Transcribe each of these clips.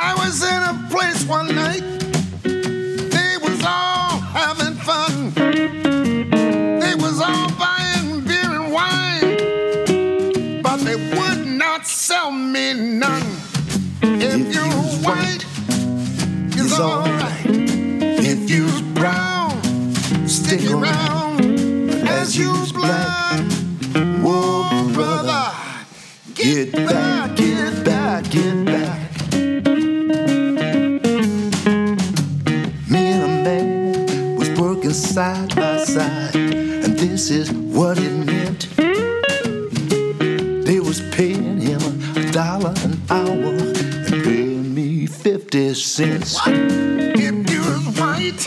I was in a place one night, they was all having fun. They was all buying beer and wine, but they would not sell me none. If you're white, it's alright. If you're brown, stick around. As you's black, whoa brother, get back, get back, get back. Me and a man was working side by side, and this is what it meant. They was paying him $1 an hour and paying me 50 cents. What? If you're white,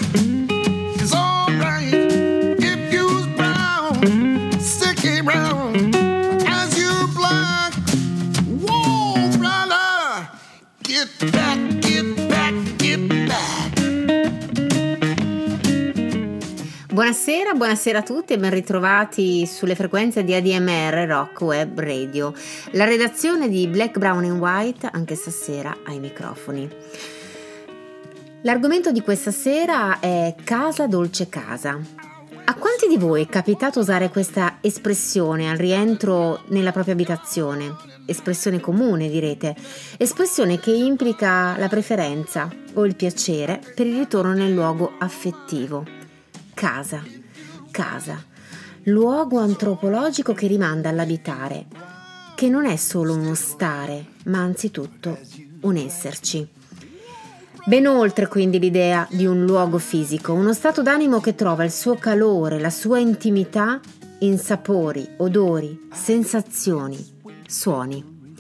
buonasera, buonasera a tutti e ben ritrovati sulle frequenze di ADMR Rock Web Radio. La redazione di Black, Brown and White anche stasera ai microfoni. L'argomento di questa sera è casa, dolce casa. A quanti di voi è capitato usare questa espressione al rientro nella propria abitazione? Espressione comune, direte. Espressione che implica la preferenza o il piacere per il ritorno nel luogo affettivo. Casa, casa, luogo antropologico che rimanda all'abitare, che non è solo uno stare, ma anzitutto un esserci. Ben oltre quindi l'idea di un luogo fisico, uno stato d'animo che trova il suo calore, la sua intimità in sapori, odori, sensazioni, suoni.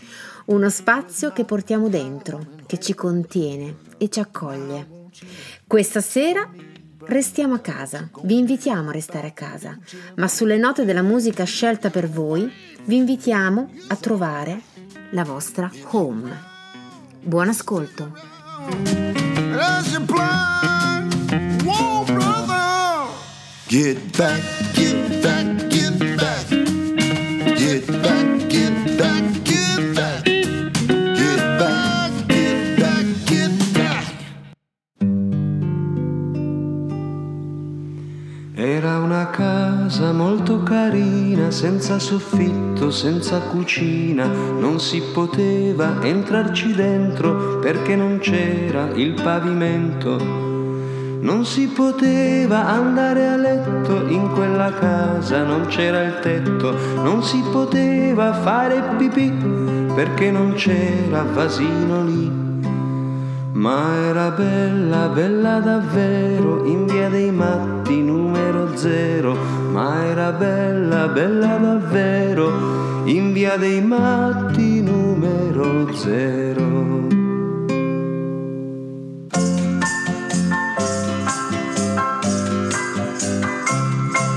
Uno spazio che portiamo dentro, che ci contiene e ci accoglie. Questa sera restiamo a casa, vi invitiamo a restare a casa, ma sulle note della musica scelta per voi vi invitiamo a trovare la vostra home. Buon ascolto. Get back, get back, get back. Get back, get back, get back. Get back, get back, get back. Era una casa molto carina, senza soffitto, senza cucina, non si poteva entrarci dentro perché non c'era il pavimento. Non si poteva andare a letto in quella casa, non c'era il tetto, non si poteva fare pipì perché non c'era vasino lì. Ma era bella, bella davvero, in via dei matti numero 0. Ma era bella, bella davvero, in via dei matti numero 0.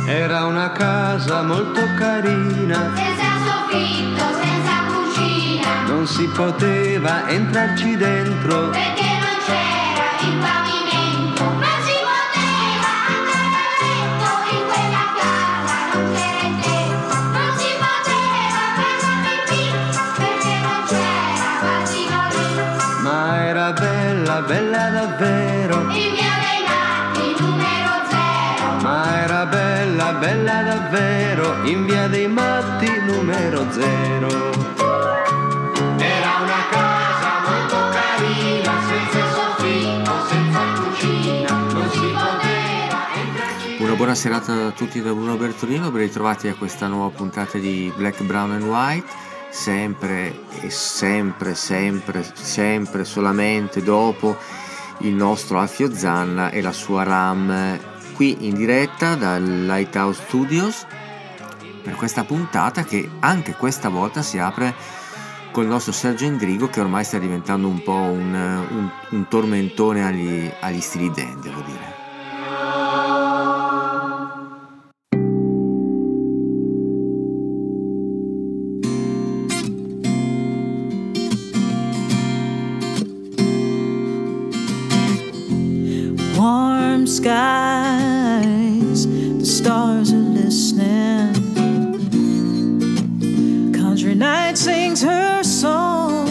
Era una casa molto carina, senza soffitto, senza cucina, non si poteva entrarci dentro perché c'era il pavimento, ma si poteva andare a letto in quella casa, non c'era il tempo, non si poteva prendere il pipì perché non c'era vasino lì. Ma era bella, bella davvero, in via dei matti numero 0. Ma era bella, bella davvero, in via dei matti numero 0. Buona serata a tutti da Bruno Bertolino, ben ritrovati a questa nuova puntata di Black, Brown and White, sempre e sempre solamente dopo il nostro Alfio Zanna e la sua RAM, qui in diretta dal Lighthouse Studios per questa puntata che anche questa volta si apre Colosso Sergio Endrigo, che ormai sta diventando un po' un tormentone agli Steely Dan, devo dire. Warm skies, the stars are listening. Country night sings her song.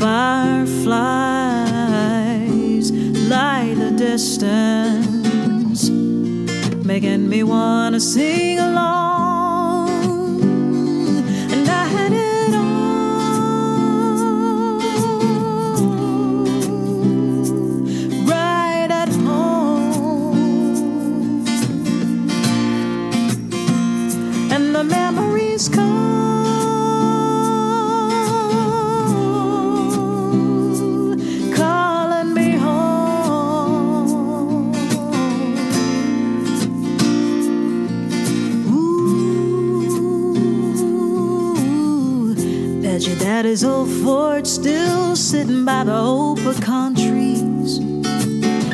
Fireflies light the distance, making me wanna sing along. Daddy's old Ford still sitting by the old pecan trees.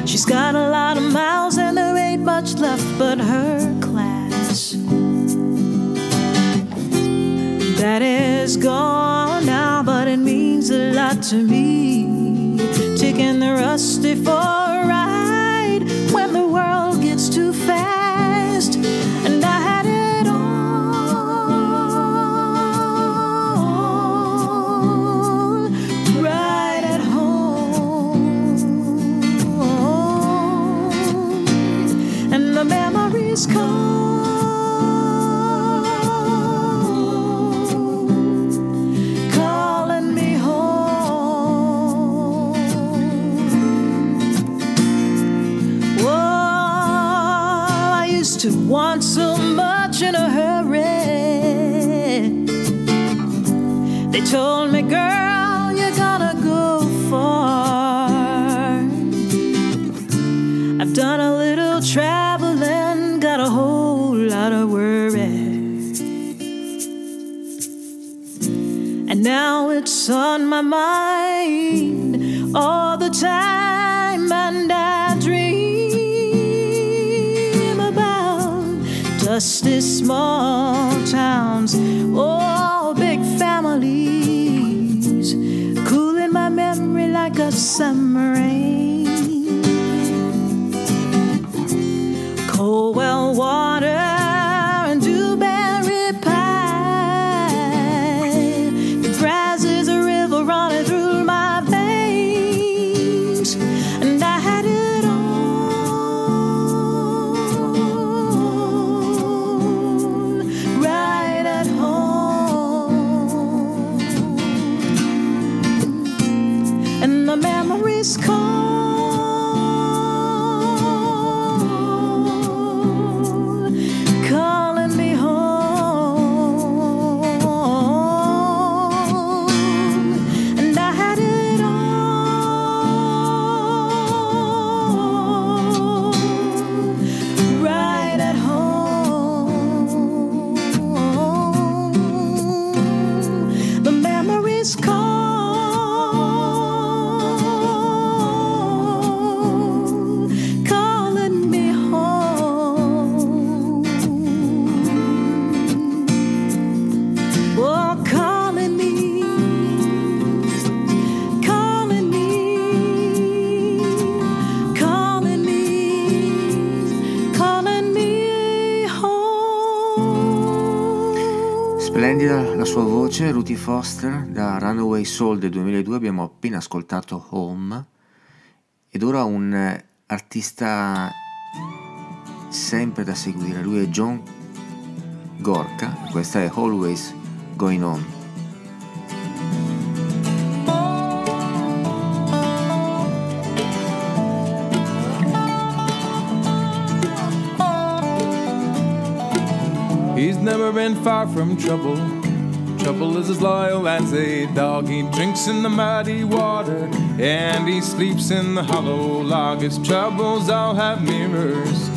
She's got a lot of miles and there ain't much left but her class. Daddy's gone now, but it means a lot to me. Taking the rusty for a ride when the world gets too fast. And I had come calling me home. Whoa, I used to want so much in a hurry. They told me, girl, you're gonna go far. I've done a little travel, a whole lot of worry, and now it's on my mind all the time, and I dream about dusty small towns, oh, big families, cooling my memory like a summer rain. Oh, well, water and dewberry pie, it rises a river running through my veins. And I had it all right at home. And the memories come la sua voce, Ruthie Foster, da Runaway Soul del 2002 abbiamo appena ascoltato Home, ed ora un artista sempre da seguire, lui è John Gorka, questa è Always Going On. He's never been far from trouble. Trouble is as loyal as a dog. He drinks in the muddy water and he sleeps in the hollow log. His troubles all have mirrors.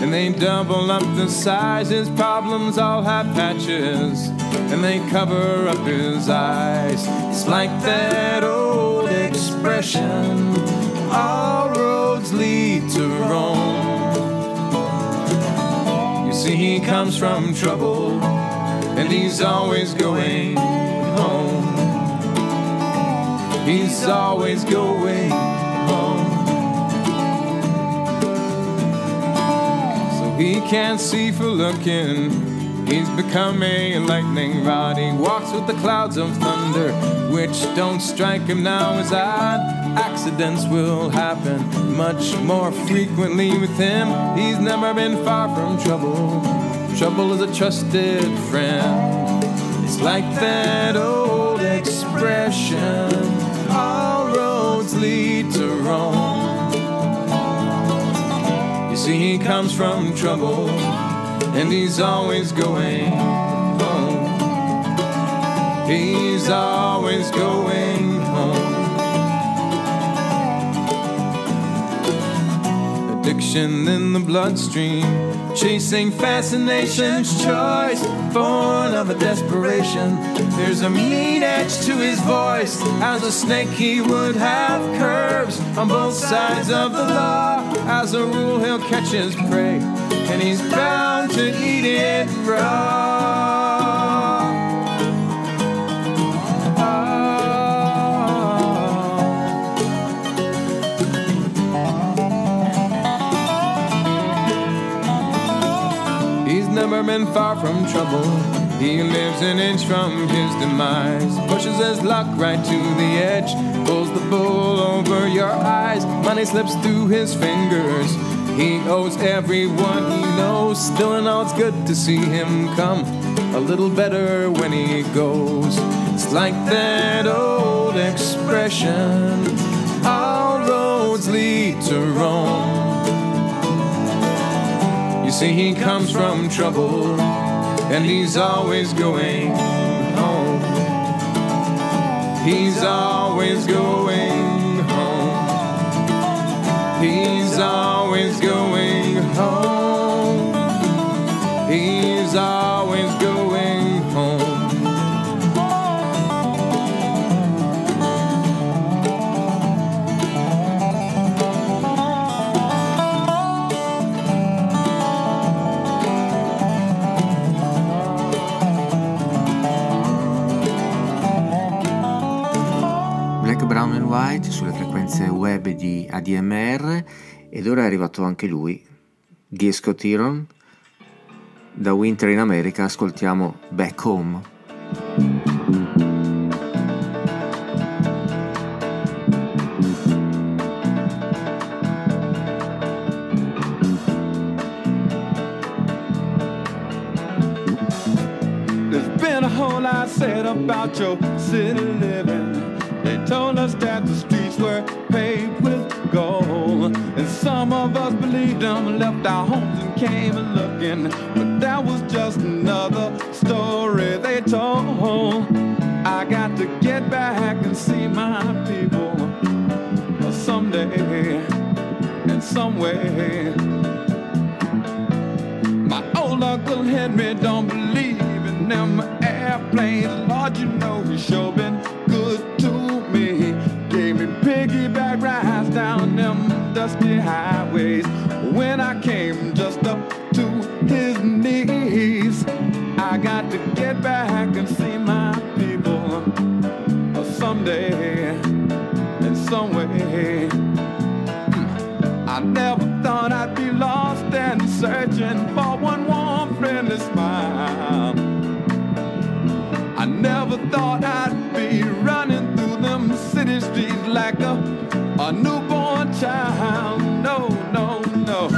And they double up the sizes, problems all have patches, and they cover up his eyes. It's like that old expression, all roads lead to Rome. You see, he comes from trouble, and he's always going home. He's always going home. He can't see for looking. He's become a lightning rod. He walks with the clouds of thunder, which don't strike him now as odd. Accidents will happen much more frequently with him. He's never been far from trouble. Trouble is a trusted friend. It's like that old expression, all roads lead to Rome. See, he comes from trouble, and he's always going home. He's always going home. Addiction in the bloodstream, chasing fascination's choice, born of a desperation. There's a mean edge to his voice. As a snake, he would have curves on both sides of the law. As a rule, he'll catch his prey, and he's bound to eat it raw. Oh. He's never been far from trouble. He lives an inch from his demise. Pushes his luck right to the edge. Pulls the bull over your eyes. Money slips through his fingers. He owes everyone he knows. Still and all, it's good to see him come a little better when he goes. It's like that old expression, all roads lead to Rome. You see, he comes from trouble, and he's always going home. He's always going home. He's always going home. He's always going White sulle frequenze web di ADMR. Ed ora è arrivato anche lui, Gisco Tiron. Da Winter in America ascoltiamo Back Home. There's been a whole lot said about your city living. They told us that the streets were paved with gold, and some of us believed them, left our homes and came a-looking. But that was just another story they told. I got to get back and see my people someday in some way. My old uncle Henry don't believe in them airplanes. Lord, you know he's sure been good to me. Gave me piggyback rides down them dusty highways. When I came just up to his knees, I got to get back and see my people someday in some way. I never thought I'd be lost and searching for one warm friendly smile. I never thought I'd be running through them city streets like a newborn child. No, no, no.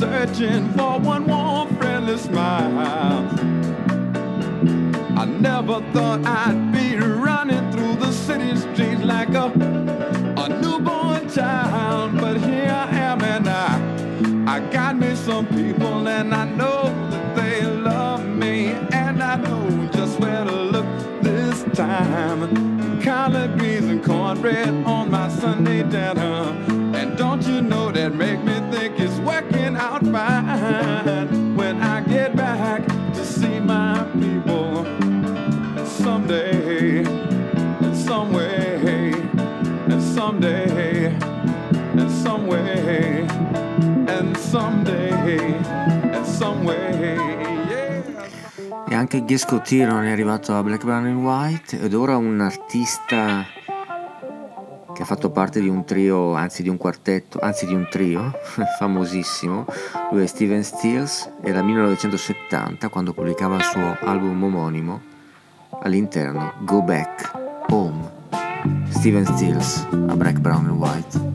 searching for one warm, friendly smile. I never thought I'd be running through the city streets like a newborn child, but here I am, and I got me some people, and I know that they love me, and I know just where to look this time. Collard greens and cornbread on my Sunday dinner. And don't you know that make me think it's working out fine when I get back to see my people someday, in some way, and someday, and some way, and someday, and some way. Yeah. E anche Gisco Tiron è arrivato a Black, Brown and White, ed ora un artista che ha fatto parte di un trio, anzi di un quartetto, anzi di un trio famosissimo. Lui è Steven Stills, e dal 1970, quando pubblicava il suo album omonimo, all'interno Go Back Home. Steven Stills a Black, Brown and White.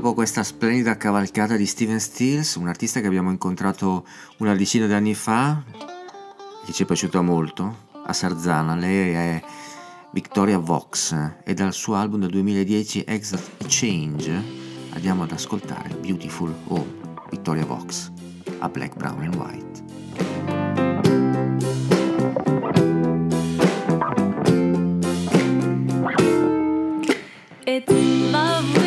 dopo questa splendida cavalcata di Steven Stills, un artista che abbiamo incontrato una decina di anni fa, che ci è piaciuto molto, a Sarzana. Lei è Victoria Vox e dal suo album del 2010 Exact Change andiamo ad ascoltare Beautiful Home, Victoria Vox, a Black, Brown and White. It's lovely.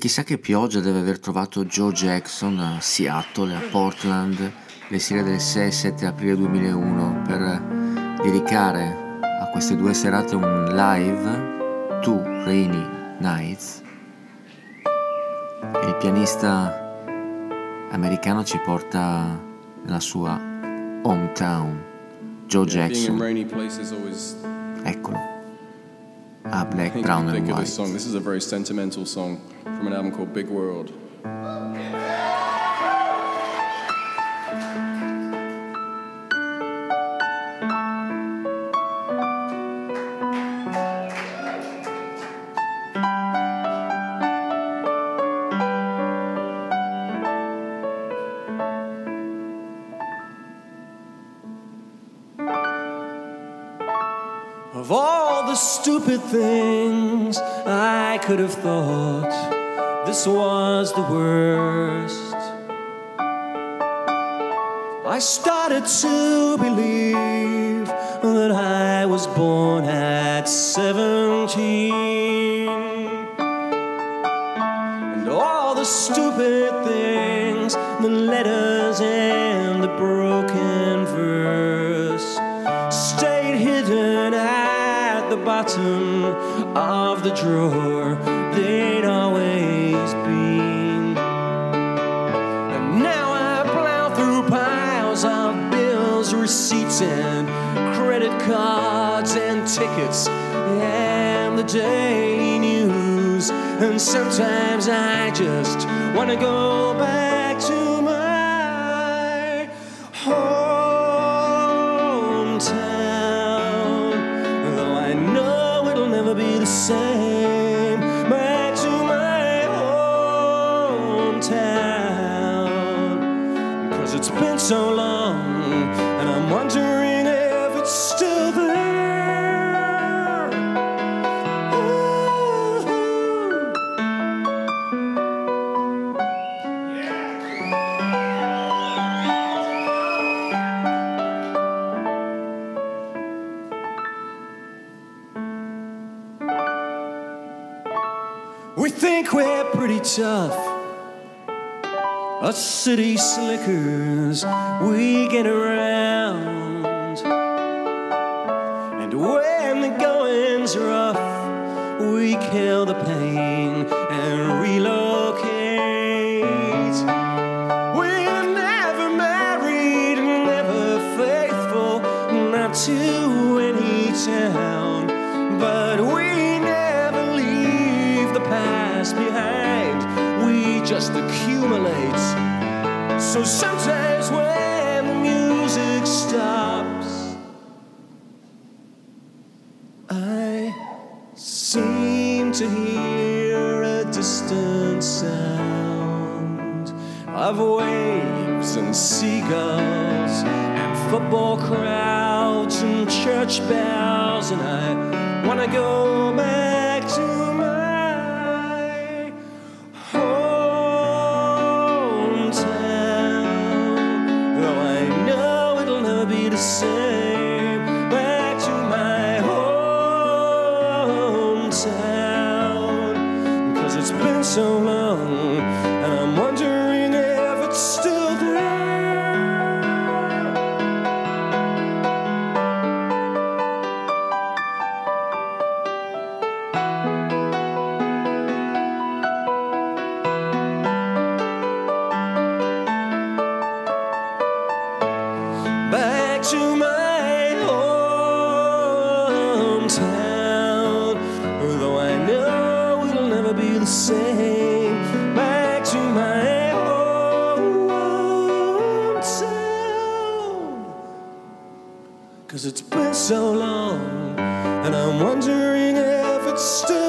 Chissà che pioggia deve aver trovato Joe Jackson a Seattle, a Portland, le sere del 6-7 aprile 2001 per dedicare a queste due serate un live, Two Rainy Nights. Il pianista americano ci porta nella sua hometown, Joe Jackson. Eccolo. Ah, Black, Brown and White. This is a very sentimental song from an album called Big World. Stupid things I could have thought, this was the worst. I started to believe that I was born at 17, and all the stupid things, the letters and the broken verse, stayed hidden at the bottom of the drawer, they'd always be. And now I plow through piles piles of bills, receipts and credit cards and tickets and the daily news. And sometimes I just want to go back to my hometown, though I know it'll never be the same. Back to my hometown, 'cause it's been so long and I'm wondering if it's still there. We're pretty tough, us city slickers, we get around. And when the going's rough, we kill the pain and relocate. We're never married, never faithful, not to any town, but we never leave the past behind, we just accumulate. So sometimes when the music stops, I seem to hear a distant sound of waves and seagulls and football crowds and church bells, and I want to go back to same, back to my hometown, 'cause it's been so long and I'm wondering if it's still there. Back to my same, back to my old town, 'cause it's been so long and I'm wondering if it's still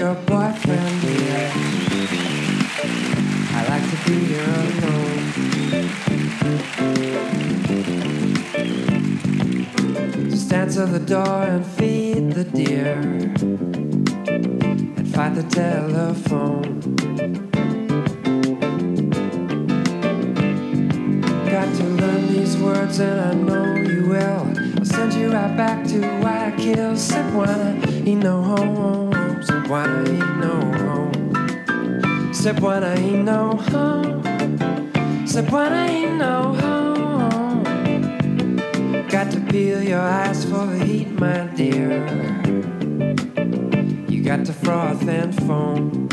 your boyfriend here. I like to be here alone. Just answer the door and feed the deer and fight the telephone. got to learn these words and I know you will. I'll send you right back to Guayaquil. Cebuana y no home. Cebuana y no home. Cebuana y no home. Cebuana y no home. Got to peel your eyes for the heat, my dear. You got to froth and foam.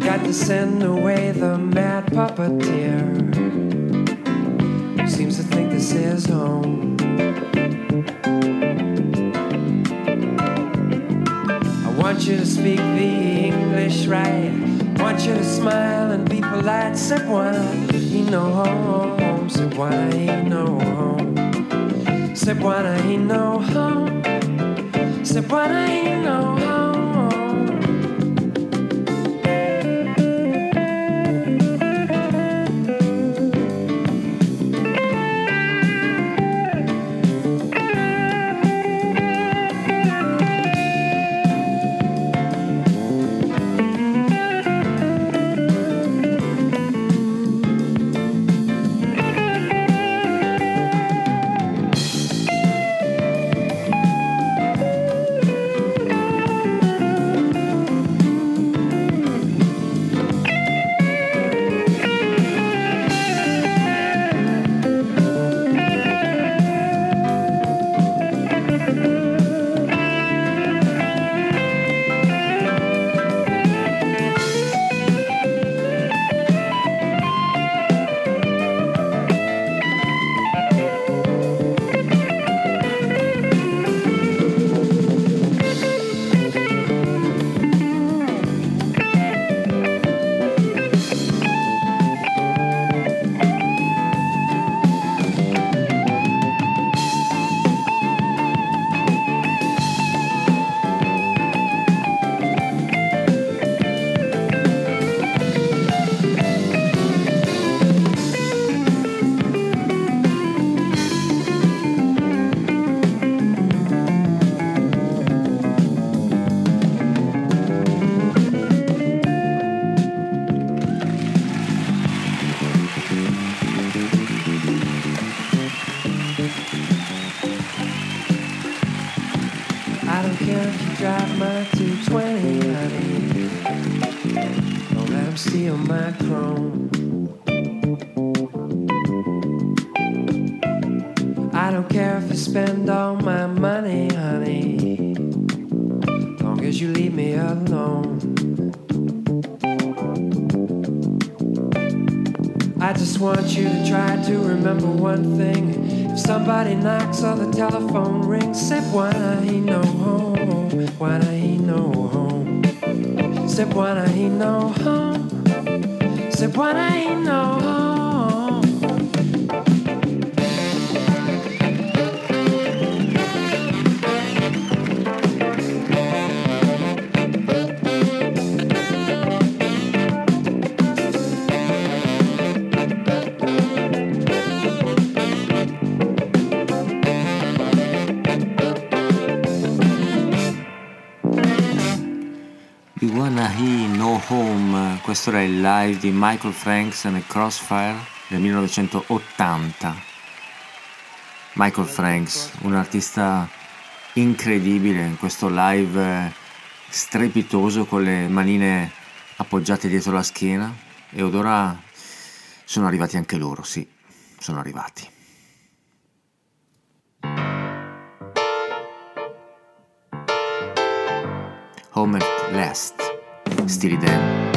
Got to send away the mad puppeteer who seems to think this is home. I want you to speak the English right. I want you to smile and be polite. Cebuana y no home. Cebuana y no home. Cebuana y no home. Cebuana y no home. Questo era il live di Michael Franks nel Crossfire del 1980. Michael Franks, un artista incredibile in questo live strepitoso con le manine appoggiate dietro la schiena. E ora sono arrivati anche loro, sì, sono arrivati. Home at Last, Steely Dan. Familiar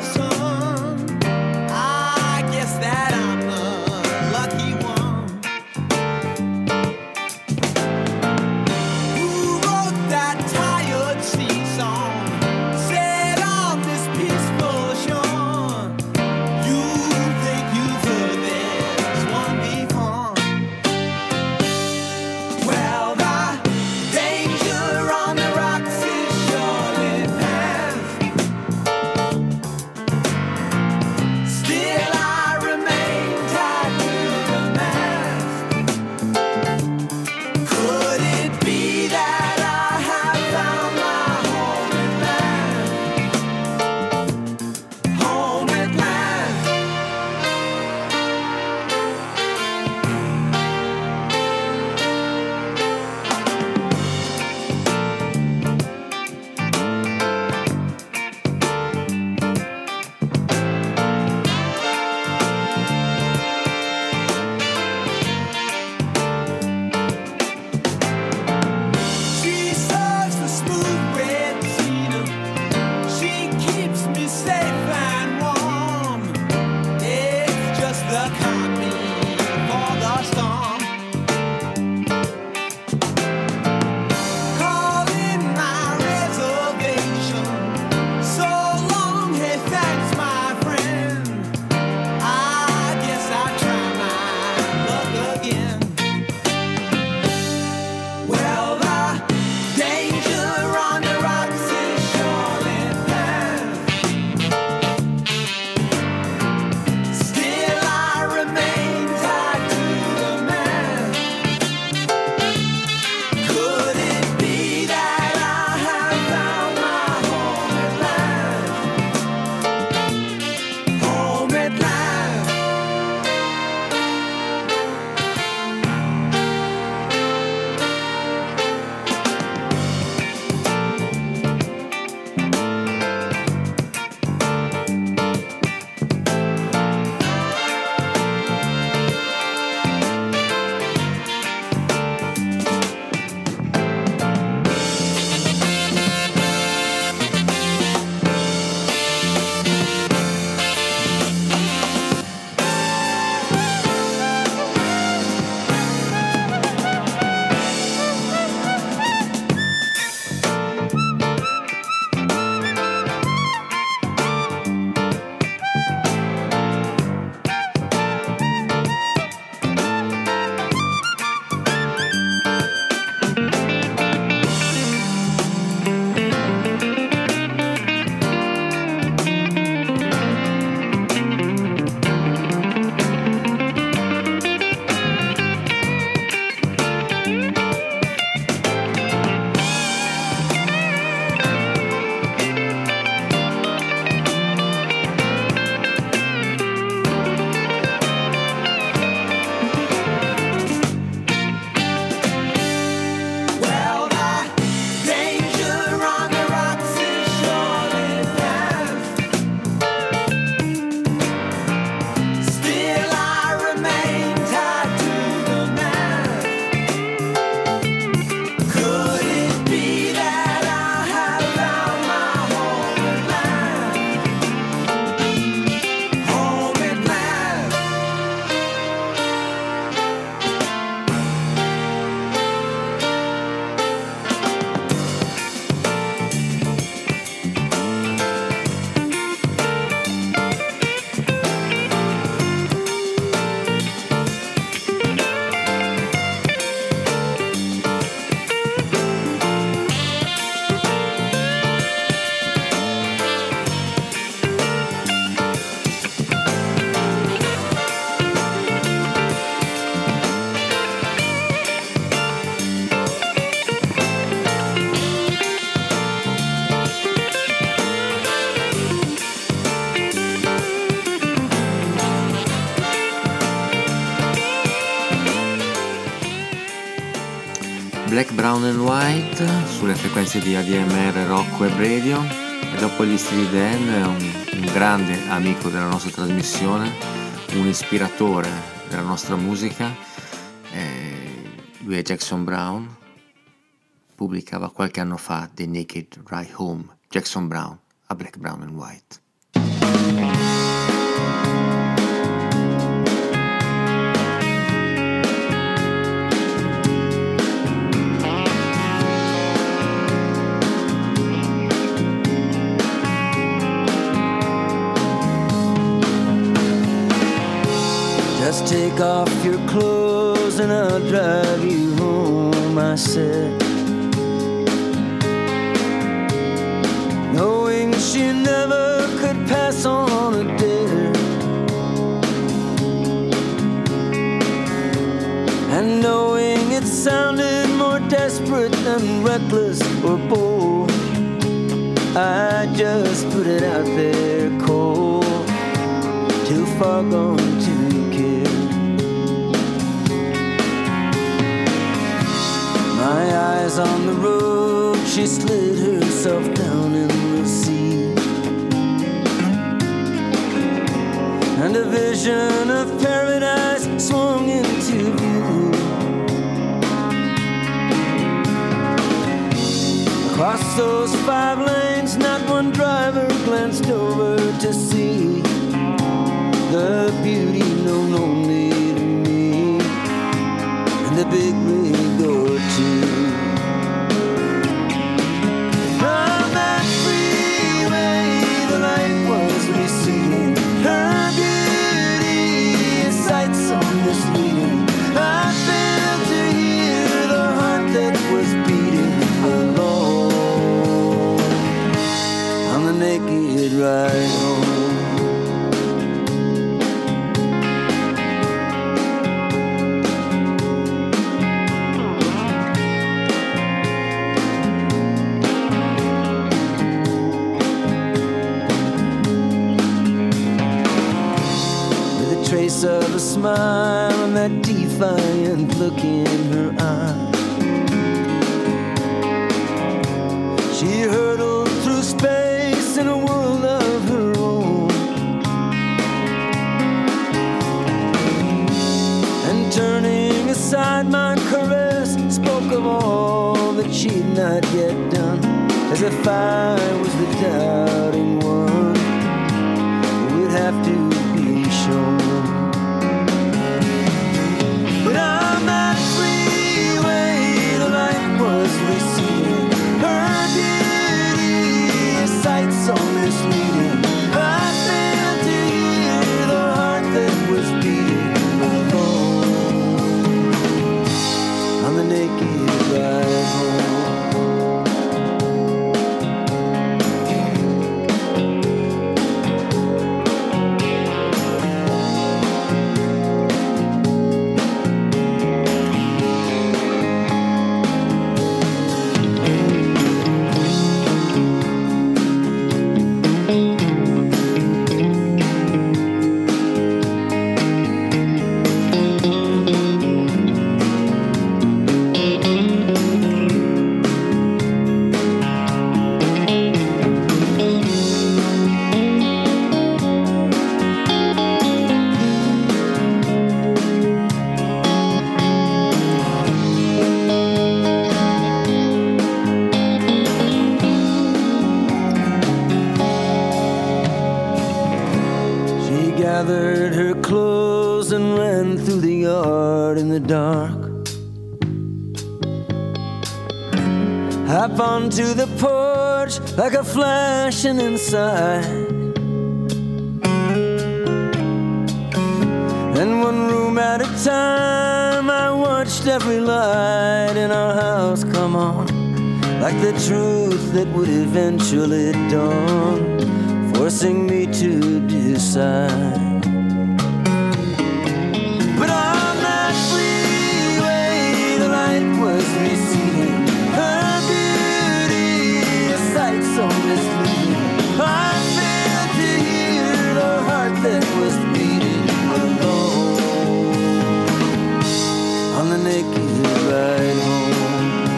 song. Black, Brown and White sulle frequenze di ADMR Rock Web Radio, e dopo gli Steely Dan, un grande amico della nostra trasmissione, un ispiratore della nostra musica, lui è Jackson Brown. Pubblicava qualche anno fa The Naked Ride Home, Jackson Brown a Black, Brown and White. Just take off your clothes and I'll drive you home, I said. Knowing she never could pass on a day. And knowing it sounded more desperate than reckless or bold, I just put it out there cold. Too far gone to care. My eyes on the road, she slid herself down in the sea, and a vision of paradise swung into view. Across those 5 lanes, not one driver glanced over to see the beauty known only to me, and the big red door too. Right home. With a trace of a smile and that defiant look in her eye, she hurtled through space in a world of turning aside my caress, spoke of all that she'd not yet done, as if I was the doubting one who would have to be shown. But on that freeway, the light was receding. Her beauty, sight so misleading. I failed to hear the heart that was beating. On the naked ride to the porch like a flash and inside. And one room at a time, I watched every light in our house come on, like the truth that would eventually dawn, forcing me to decide. Naked ride home.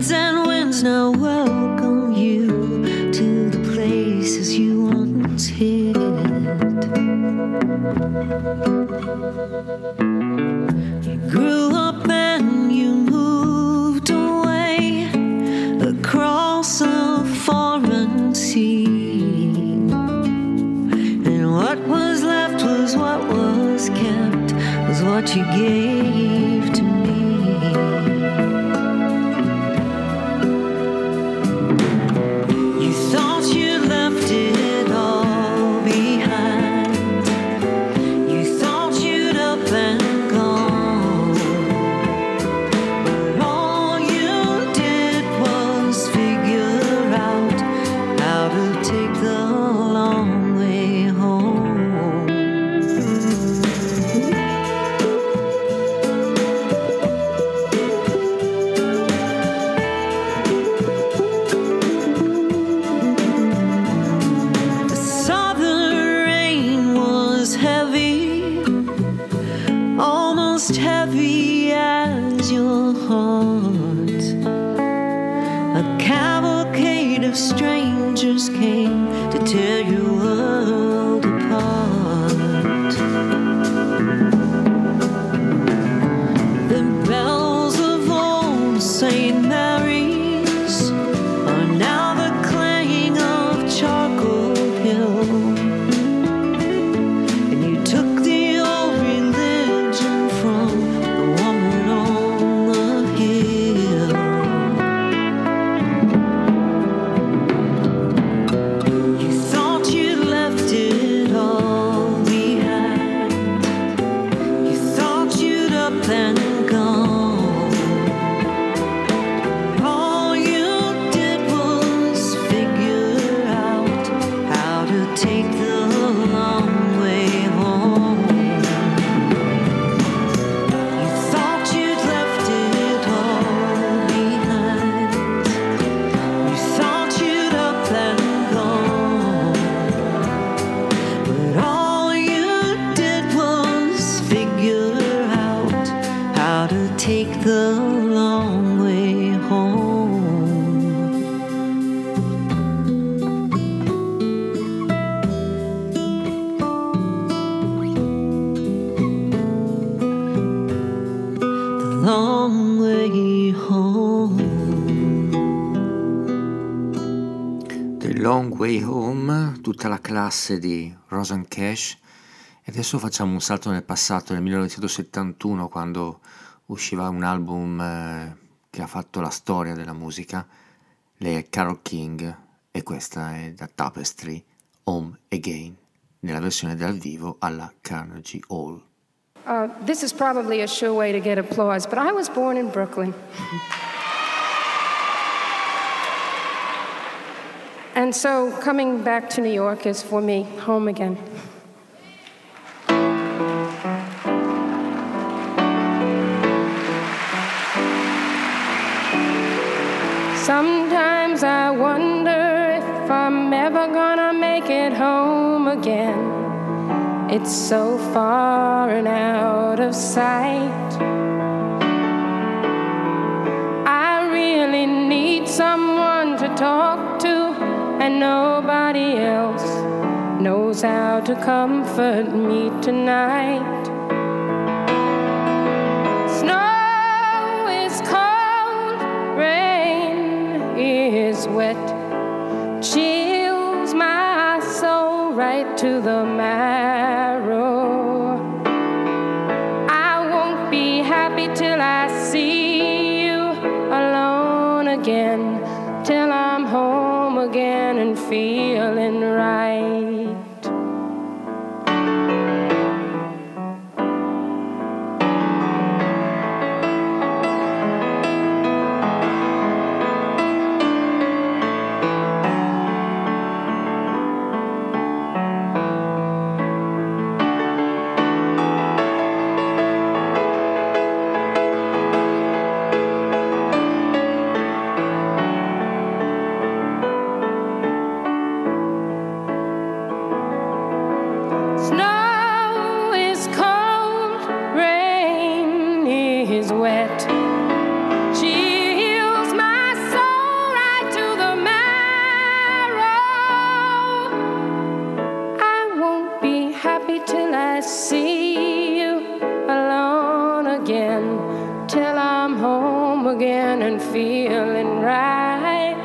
Birds and winds now welcome you to the places you once hid. You grew up and you moved away across a foreign sea, and what was left was what was kept, was what you gave to me. You thought you left it la classe di Rosanne Cash. E adesso facciamo un salto nel passato, nel 1971, quando usciva un album che ha fatto la storia della musica, le Carole King, e questa è da Tapestry, Home Again, nella versione dal vivo alla Carnegie Hall. This is probably a sure way to get applause, but I was born in Brooklyn. And so coming back to New York is for me home again. Sometimes I wonder if I'm ever gonna make it home again. It's so far and out of sight. I really need someone to talk to, and nobody else knows how to comfort me tonight. Snow is cold, rain is wet, chills my soul right to the marrow. I won't be happy till I see you alone again, till I'm home again and feeling right. coming right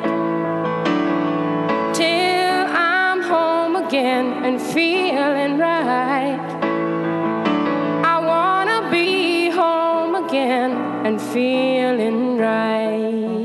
till I'm home again and feeling right. I wanna be home again and feeling right.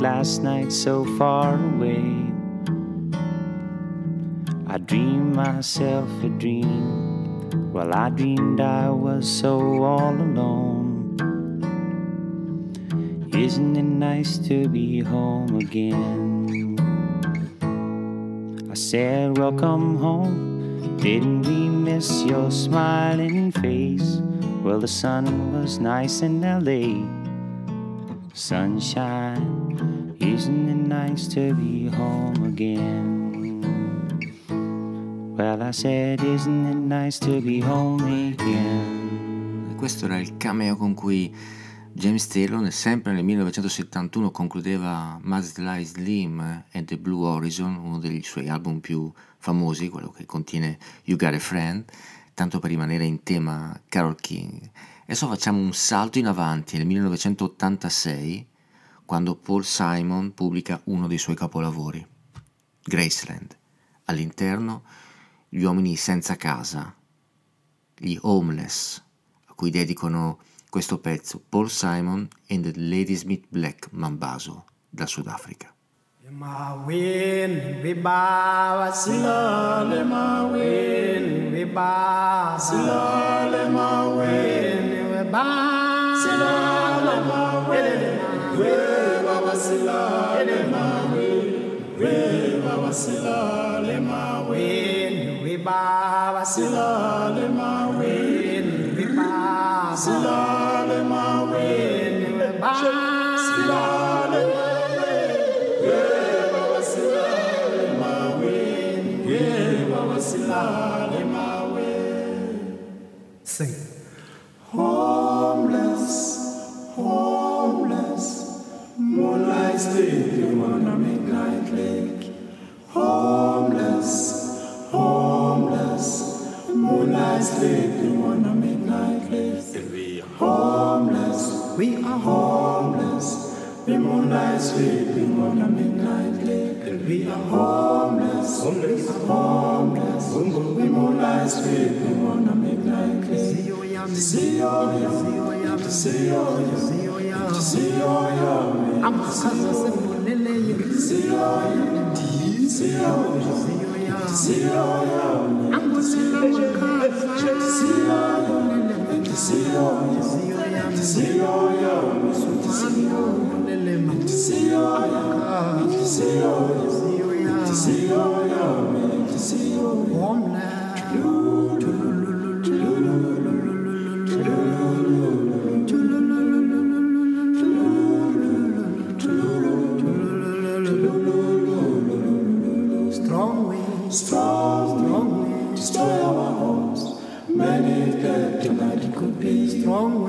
Last night so far away, I dreamed myself a dream. Well, I dreamed I was so all alone. Isn't it nice to be home again? I said, welcome home. Didn't we miss your smiling face? Well, the sun was nice in LA. Sunshine. Isn't it nice to be home again? Well, I said, isn't it nice to be home again? Questo era il cameo con cui James Taylor, sempre nel 1971, concludeva Muddy Slim and the Blue Horizon, uno dei suoi album più famosi, quello che contiene You Got a Friend, tanto per rimanere in tema Carole King. Adesso facciamo un salto in avanti, nel 1986, quando Paul Simon pubblica uno dei suoi capolavori, Graceland. All'interno, gli uomini senza casa, gli homeless, a cui dedicano questo pezzo, Paul Simon and the Ladysmith Black Mambazo, dal Sudafrica. Sing. Homeless, homeless, moonlight street, you wanna make night lake. Homeless, homeless, moonlight street, you wanna make night lake. Homeless, we are homeless, we moonlight street, you wanna make night lake. We are homeless, homeless, homeless, we moonlight street, you wanna make night lake. Strong wind, destroy our homes. Many dead tonight it could be. Strong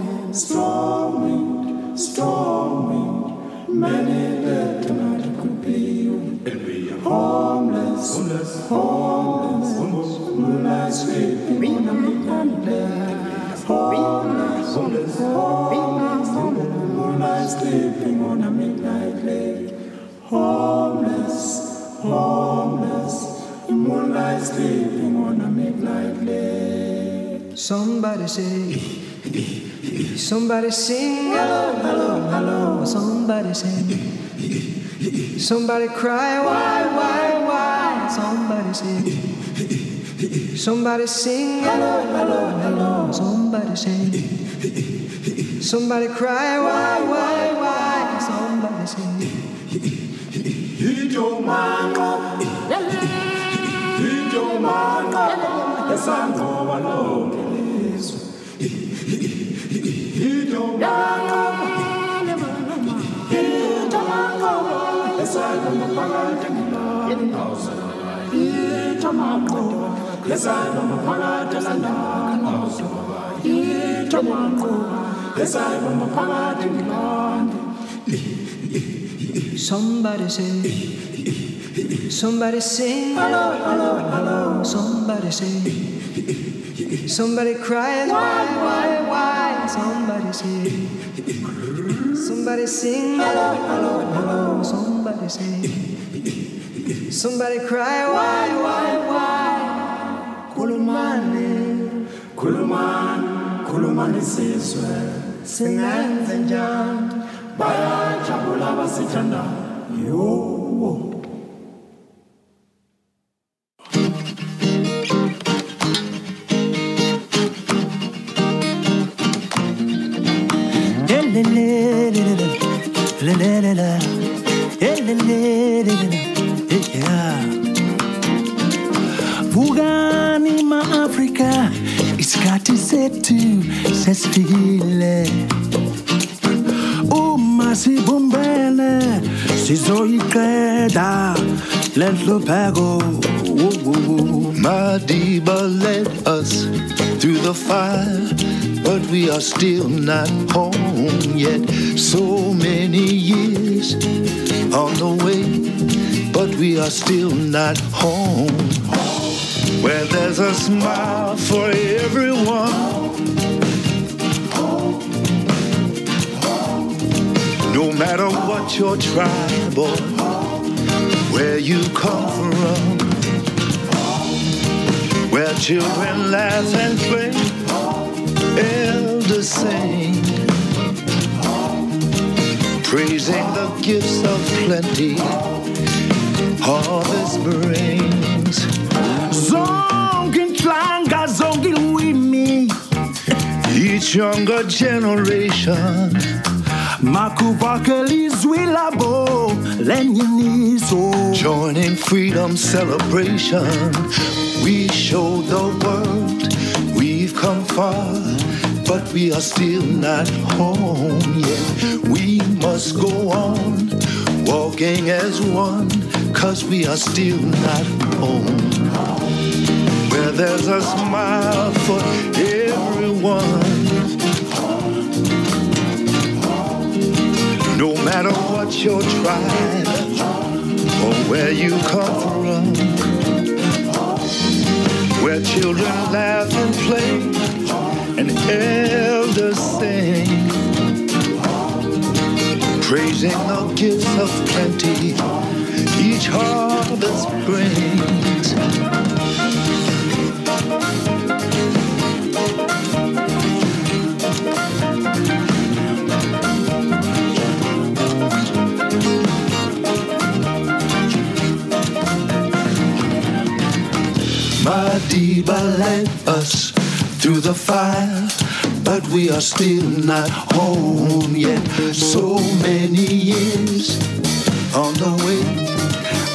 wind, many dead tonight it could be. And we are homeless, moonlight sleeping on a midnight lake. Homeless, moonlight sleeping on a midnight lake. Homeless. Moonlight sleeping on a midnight lake. Somebody say, somebody sing, hello, hello, hello. Somebody say, somebody cry, why? Somebody say, somebody sing, hello, hello, hello. Somebody say, somebody cry, why? Somebody say, he don't mind. Yes, I know I know. He don't mind. Somebody say, somebody say, hello, hello, hello. Somebody say, somebody cries, why? Somebody say, somebody sing, hello, hello, hello. Somebody say, somebody cry, why? Kulumani, Kuluman, Kulumani says, sing and jump. Baya chabula basitanda yo. Bugani ma Africa isikhathi sethu sesifikile. Sibumbene sizoyiqeda lenhlupheko. Madiba led us through the fire, but we are still not home yet. So many years on the way, but we are still not home. Where there's a smile for everyone, no matter what your tribe or where you come from, where children laugh and play, elders sing, praising the gifts of plenty harvest brings. Zongin tlanga zongin wimi, each younger generation joining freedom celebration. We show the world we've come far, but we are still not home yet. We must go on walking as one, 'cause we are still not home. Where there's a smile for everyone, no matter what your tribe or where you come from, where children laugh and play and elders sing, praising the gifts of plenty each harvest brings. Madiba led us through the fire, but we are still not home yet. So many years on the way,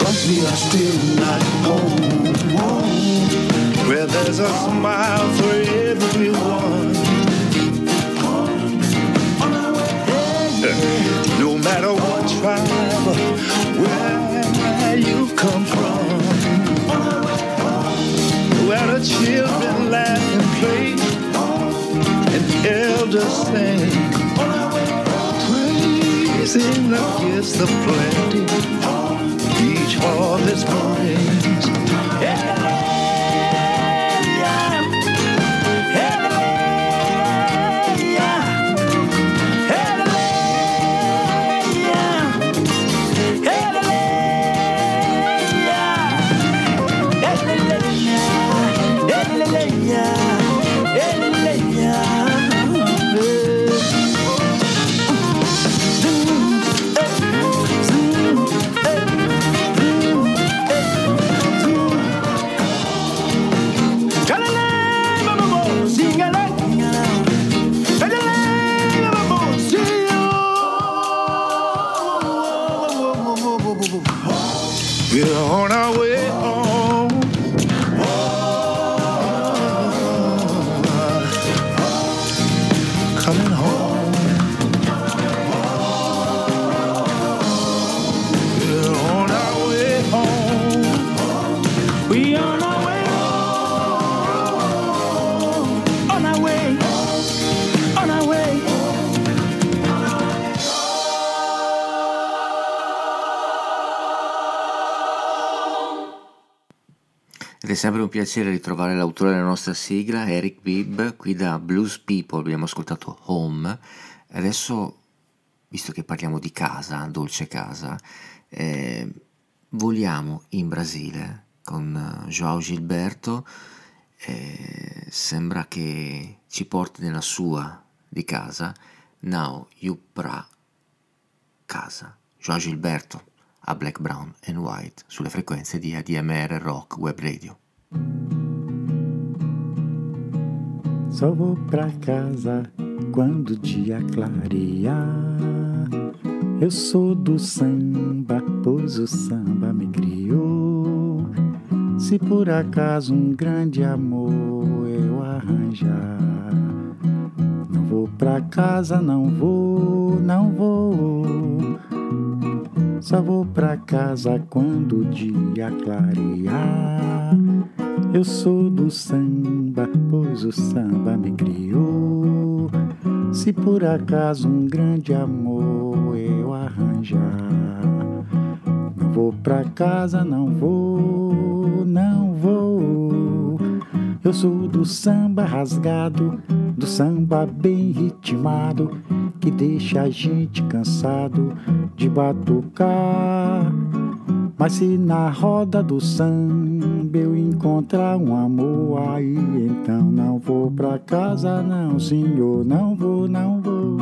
but we are still not home. Where there's a smile for everyone, no matter what tribe, where you've come from, where the children laugh and play and elders sing, praising the gifts of plenty each harvest brings. ed è sempre un piacere ritrovare l'autore della nostra sigla, Eric Bibb, qui da Blues People. Abbiamo ascoltato Home, adesso, visto che parliamo di casa, dolce casa, voliamo in Brasile con João Gilberto. Sembra che ci porti nella sua di casa, Now You Pra Casa, João Gilberto a Black, Brown and White sulle frequenze di ADMR Rock Web Radio. Só vou pra casa quando o dia clarear. Eu sou do samba, pois o samba me criou. Se por acaso grande amor eu arranjar, não vou pra casa, não vou, não vou. Só vou pra casa quando o dia clarear. Eu sou do samba, pois o samba me criou. Se por acaso grande amor eu arranjar, não vou pra casa, não vou, não vou. Eu sou do samba rasgado, do samba bem ritmado, que deixa a gente cansado de batucar. Mas se na roda do samba eu encontrar um amor, aí então não vou pra casa, não senhor, não vou, não vou.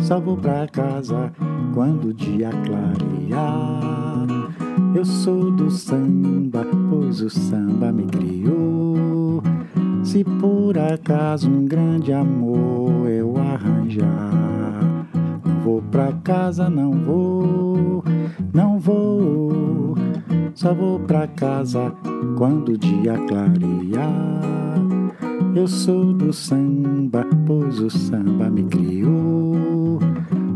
Só vou pra casa quando o dia clarear. Eu sou do samba, pois o samba me criou. Se por acaso grande amor eu arranjar, não vou pra casa, não vou, não vou. Só vou pra casa quando o dia clarear. Eu sou do samba, pois o samba me criou.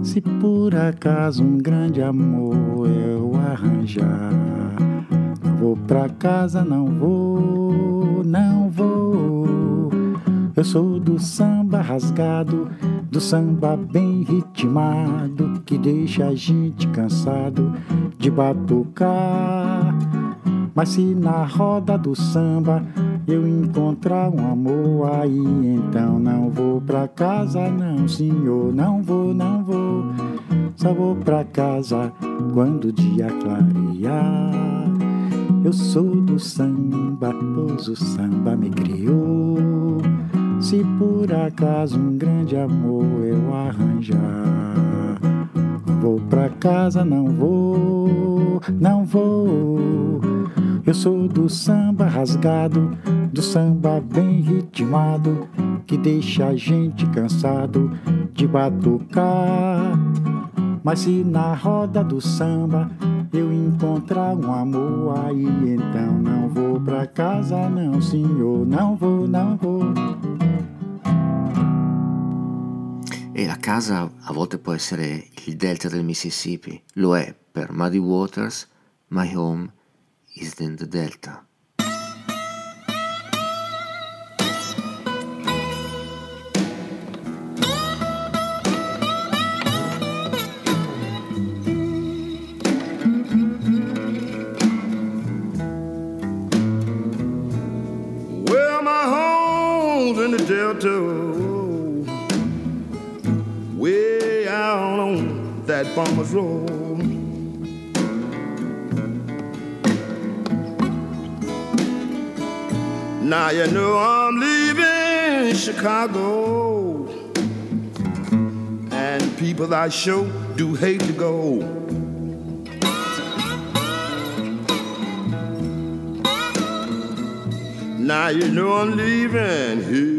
Se por acaso grande amor eu arranjar, não vou pra casa, não vou, não vou. Eu sou do samba rasgado, do samba bem ritmado, que deixa a gente cansado de batucar. Mas se na roda do samba eu encontrar um amor, aí então não vou pra casa, não senhor, não vou, não vou. Só vou pra casa quando o dia clarear. Eu sou do samba, pois o samba me criou. Se por acaso grande amor eu arranjar, não vou pra casa, não vou, não vou. Eu sou do samba rasgado, do samba bem ritmado, que deixa a gente cansado de batucar. Mas se na roda do samba eu encontrar um amor, aí então não vou pra casa, não senhor, não vou, não vou. E la casa a volte può essere il delta del Mississippi, lo è per Muddy Waters, My Home is in the Delta. Well, my home's in the Delta, way out on that Bummer's Road. Now you know I'm leaving Chicago, and people I sure do hate to go. Now you know I'm leaving here.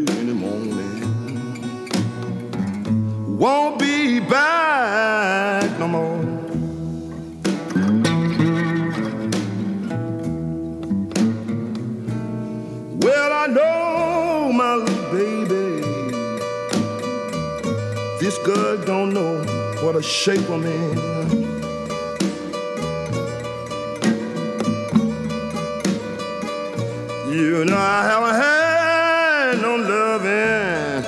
Won't be back no more. Well, I know my little baby, this girl don't know what a shape I'm in. You know I haven't had no loving,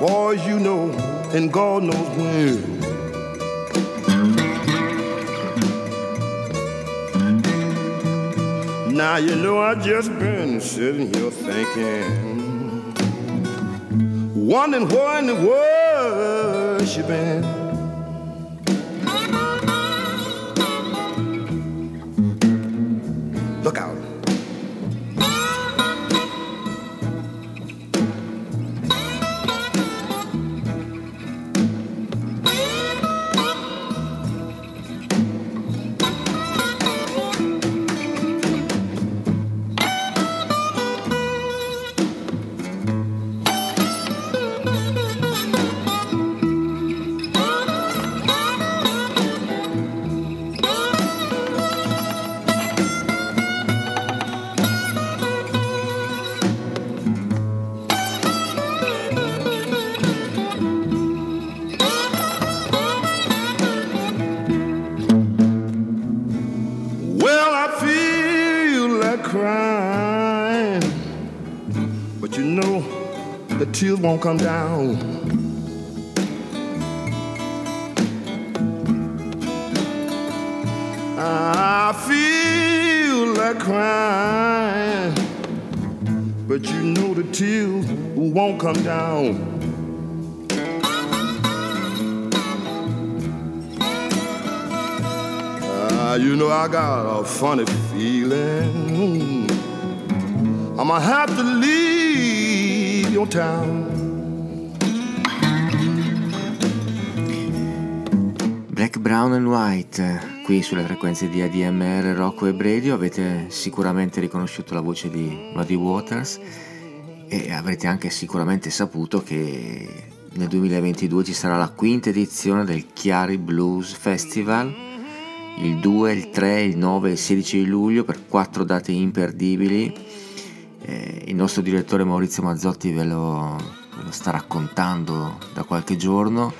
boys, you know, and God knows when. Now you know I just been sitting here thinking, wondering where in the world she been. Look out. Tears won't come down. I feel like crying, but you know the tears won't come down. You know I got a funny feeling I'm gonna have to leave your town. Black, Brown and White, qui sulle frequenze di ADMR, Rocco e Bredio. Avete sicuramente riconosciuto la voce di Muddy Waters e avrete anche sicuramente saputo che nel 2022 ci sarà la quinta edizione del Chiari Blues Festival, il 2, il 3, il 9 e il 16 di luglio, per 4 date imperdibili. Il nostro direttore Maurizio Mazzotti ve lo sta raccontando da qualche giorno.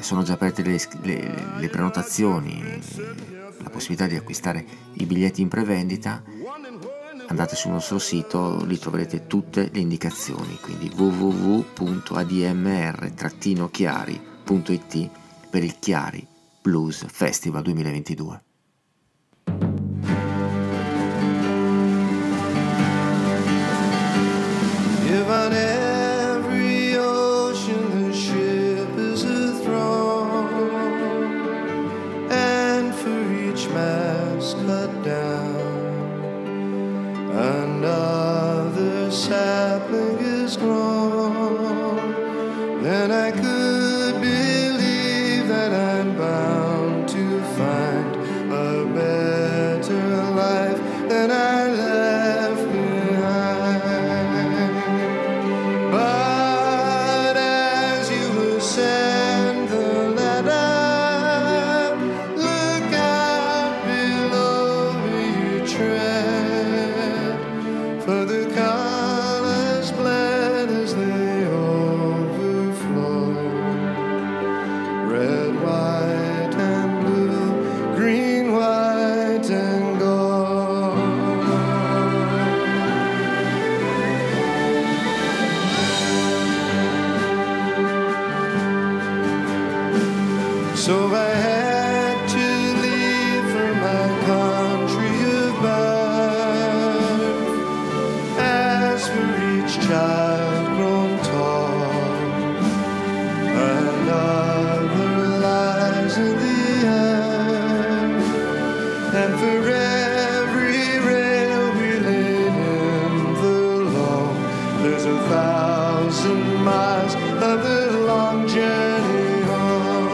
Sono già aperte le prenotazioni, la possibilità di acquistare i biglietti in prevendita. Andate sul nostro sito, lì troverete tutte le indicazioni, quindi www.admr-chiari.it per il Chiari Blues Festival 2022. If on every ocean the ship is a throne, and for each mast cut down, another sapling is grown, then I could believe that I'm bound to find a better life than I left behind. Thousand miles of the long journey home.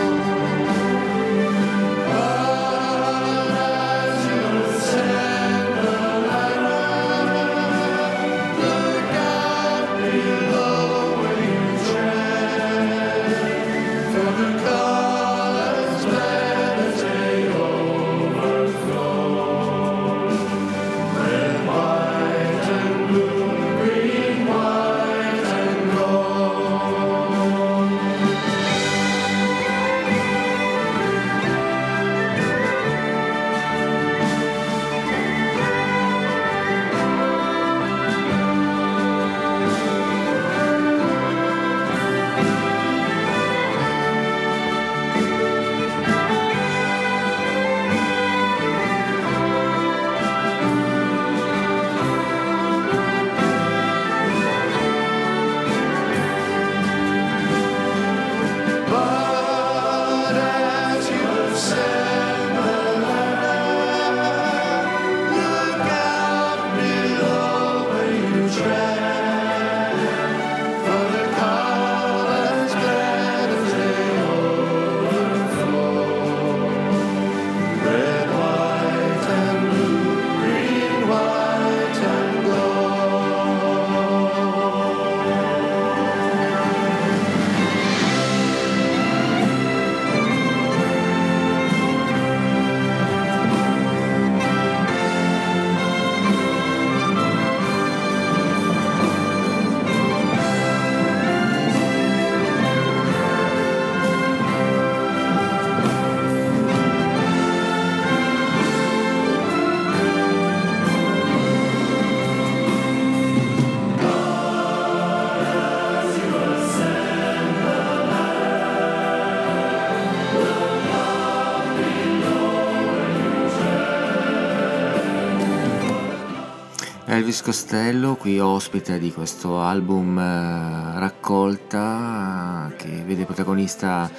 Elvis Costello, qui ospite di questo album raccolta che vede protagonista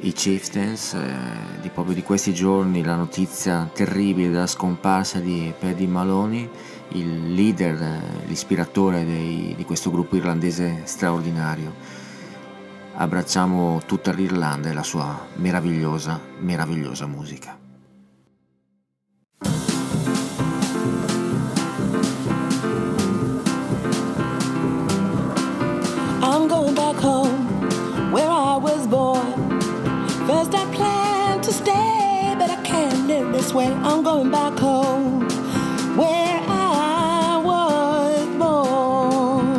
i Chieftains. Di proprio di questi giorni la notizia terribile della scomparsa di Paddy Maloney, il leader, l'ispiratore di questo gruppo irlandese straordinario. Abbracciamo tutta l'Irlanda e la sua meravigliosa, meravigliosa musica. I'm going back home where I was born. First I planned to stay, but I can't live this way. I'm going back home where I was born.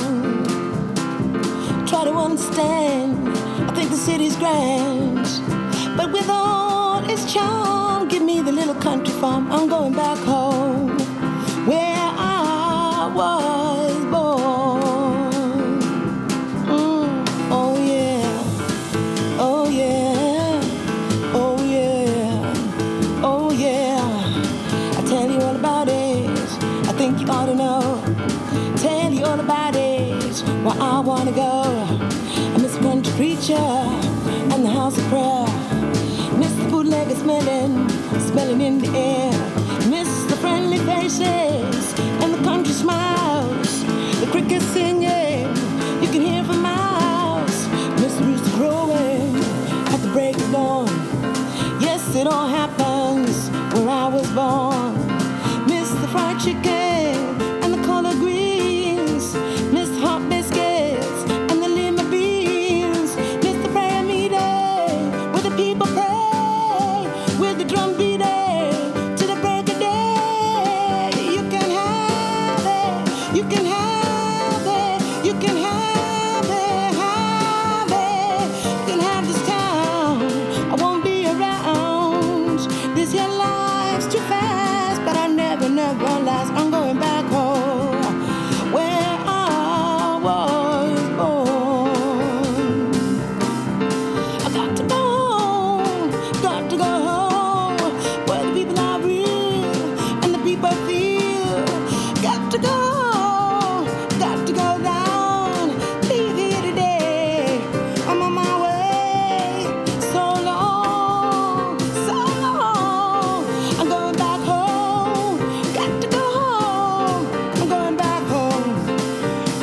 Try to understand, I think the city's grand, but with all its charm, give me the little country farm. I'm going back home where I was born. Where I wanna go, I miss country preacher and the house of prayer. Miss the bootlegger smelling in the air. Miss the friendly faces and the country smiles. The crickets singing, you can hear for miles. Miss the rooster crowing at the break of dawn. Yes, it all happens where I was born. Miss the fried chicken and the collard greens. Miss hot biscuits and the lima beans. Miss the prayer meeting where the people pray with the drum beating to the break of day. You can have it, you can have it, you can have it, have it. You can have this town, I won't be around. This here life's too fast, but I never, never last. I'm going back home where I was born. I got to go home, where the people are real and the people feel. Got to go down, leave here today. I'm on my way, so long, so long. I'm going back home, got to go home. I'm going back home.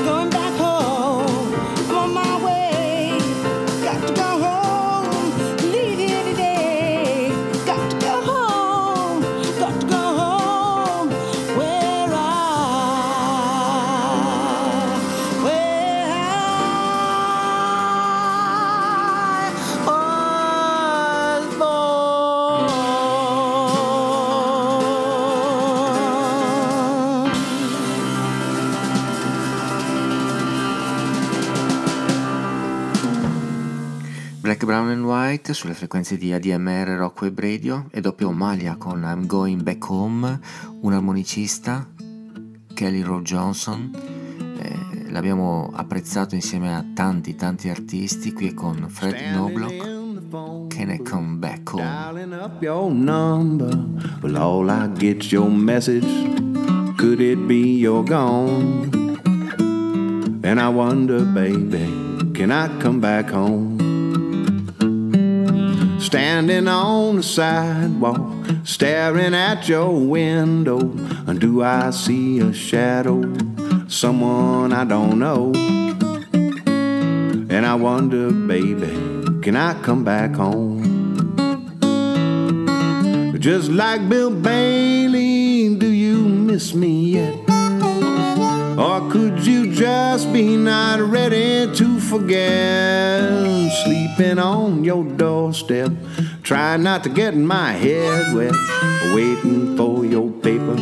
Going back home, I'm on my way. Got to go home, leave here today. Got to go home, where I was born. Black, Brown and White sulle frequenze di ADMR, Rock Web Radio, e doppia O'Malia con I'm Going Back Home, un armonicista, Kelly Row Johnson. L'abbiamo apprezzato insieme a tanti artisti, qui è con Fred Knobloch, Can I Come Back Home? Up your number, well, all I get's your message. Could it be you're gone? And I wonder, baby, can I come back home? Standing on the sidewalk, staring at your window, and do I see a shadow? Someone I don't know. And I wonder, baby, can I come back home? Just like Bill Bailey, do you miss me yet? Or could you just be not ready to forget? Sleeping on your doorstep, trying not to get my head wet, waiting for your paper,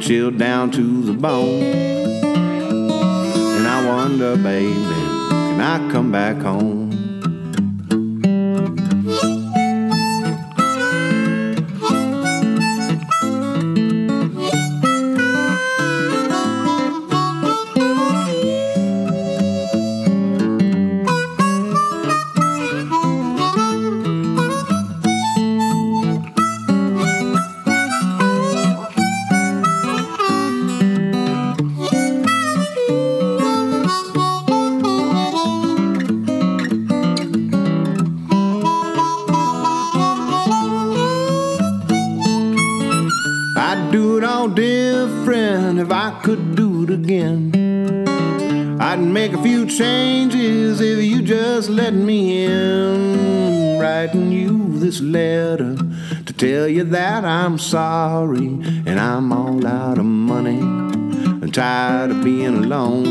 chilled down to the bone. And I wonder, baby, can I come back home? and if I could do it again, I'd make a few changes if you just let me in. Writing you this letter to tell you that I'm sorry, and I'm all out of money and tired of being alone.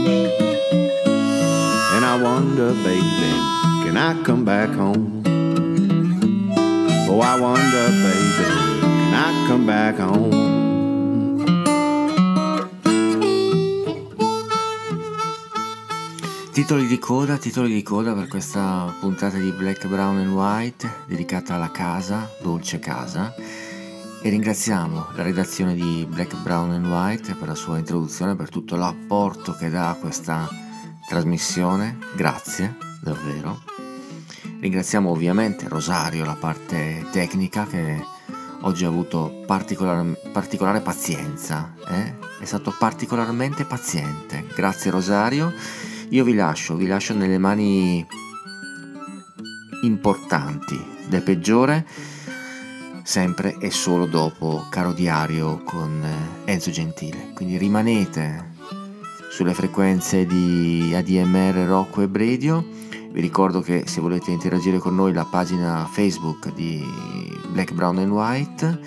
And I wonder, baby, can I come back home? Oh, I wonder, baby, can I come back home? Titoli di coda per questa puntata di Black, Brown and White dedicata alla casa, dolce casa, e ringraziamo la redazione di Black, Brown and White per la sua introduzione, per tutto l'apporto che dà a questa trasmissione, grazie davvero. Ringraziamo ovviamente Rosario, la parte tecnica, che oggi ha avuto particolare pazienza, è stato particolarmente paziente, grazie Rosario. Io vi lascio nelle mani importanti del peggiore, sempre e solo dopo Caro Diario con Enzo Gentile. Quindi rimanete sulle frequenze di ADMR Rock Web Radio. Vi ricordo che se volete interagire con noi, la pagina Facebook di Black, Brown and White,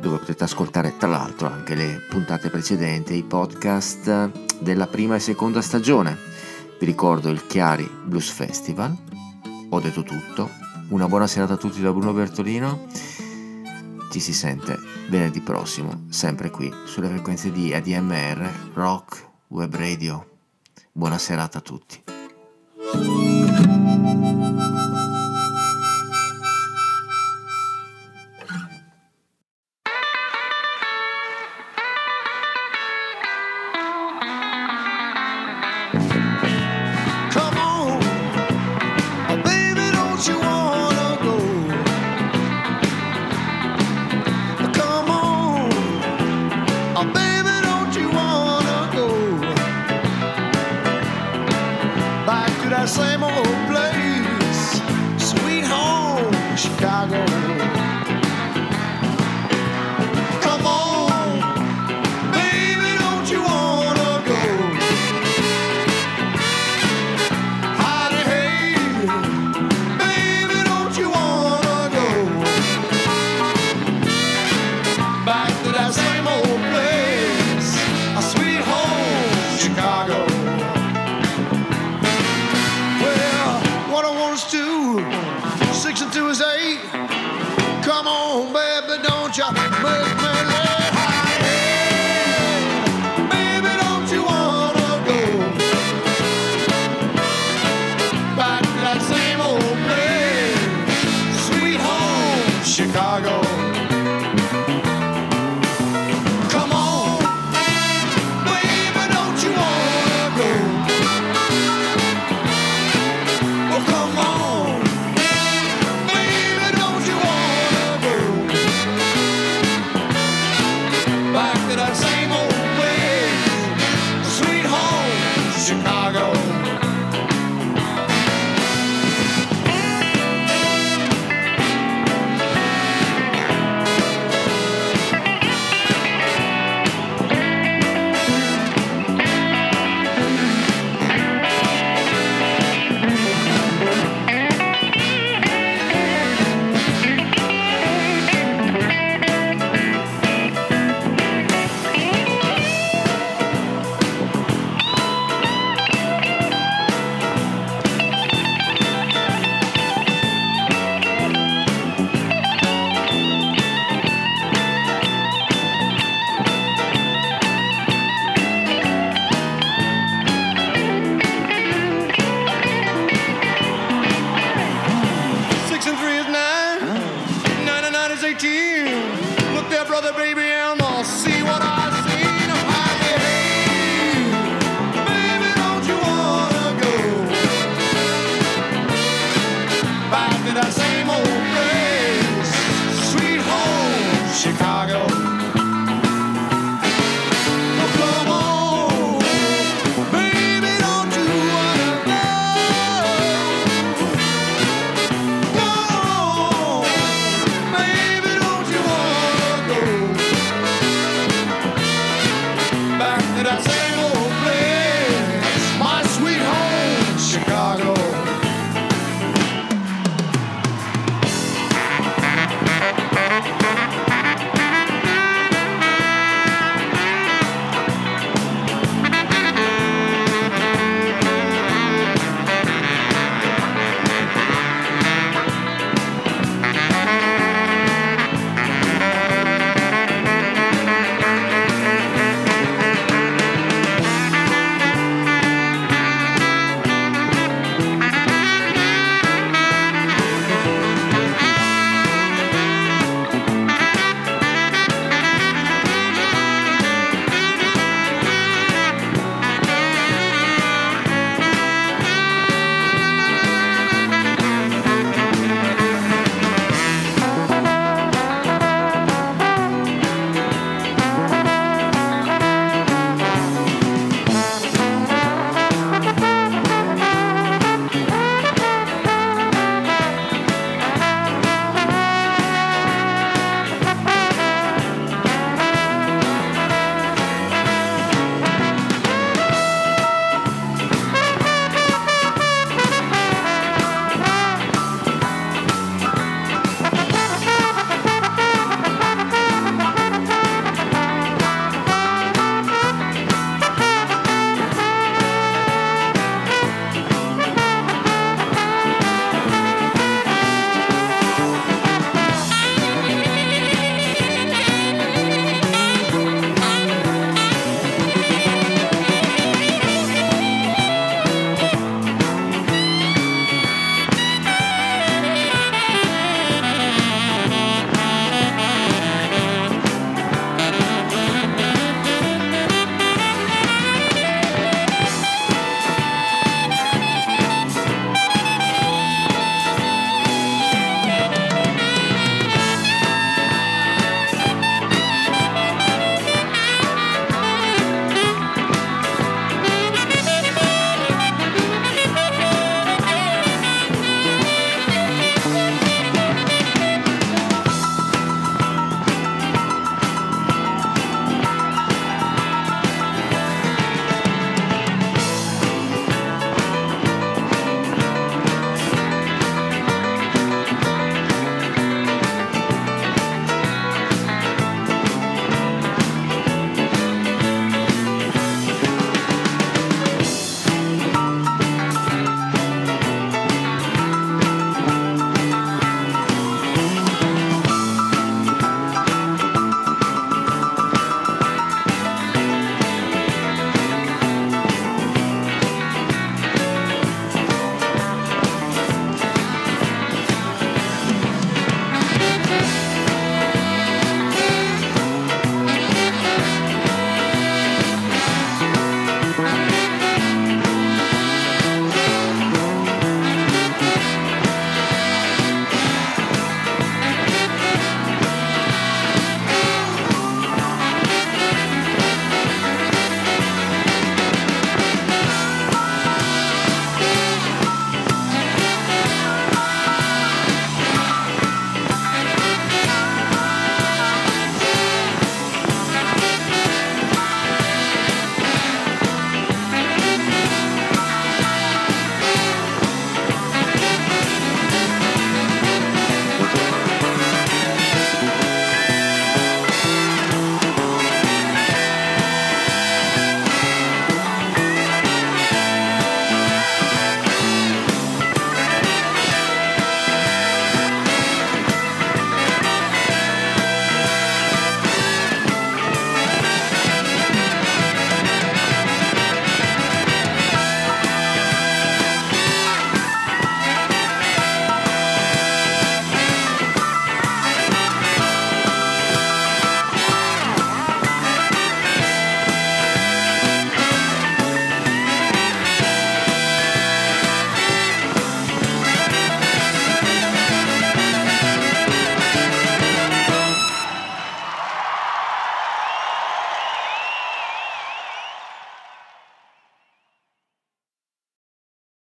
dove potete ascoltare tra l'altro anche le puntate precedenti, i podcast della prima e seconda stagione. Vi ricordo il Chiari Blues Festival. Ho detto tutto. Una buona serata a tutti da Bruno Bertolino. Ci si sente venerdì prossimo, sempre qui sulle frequenze di ADMR Rock Web Radio. Buona serata a tutti. Brother, baby.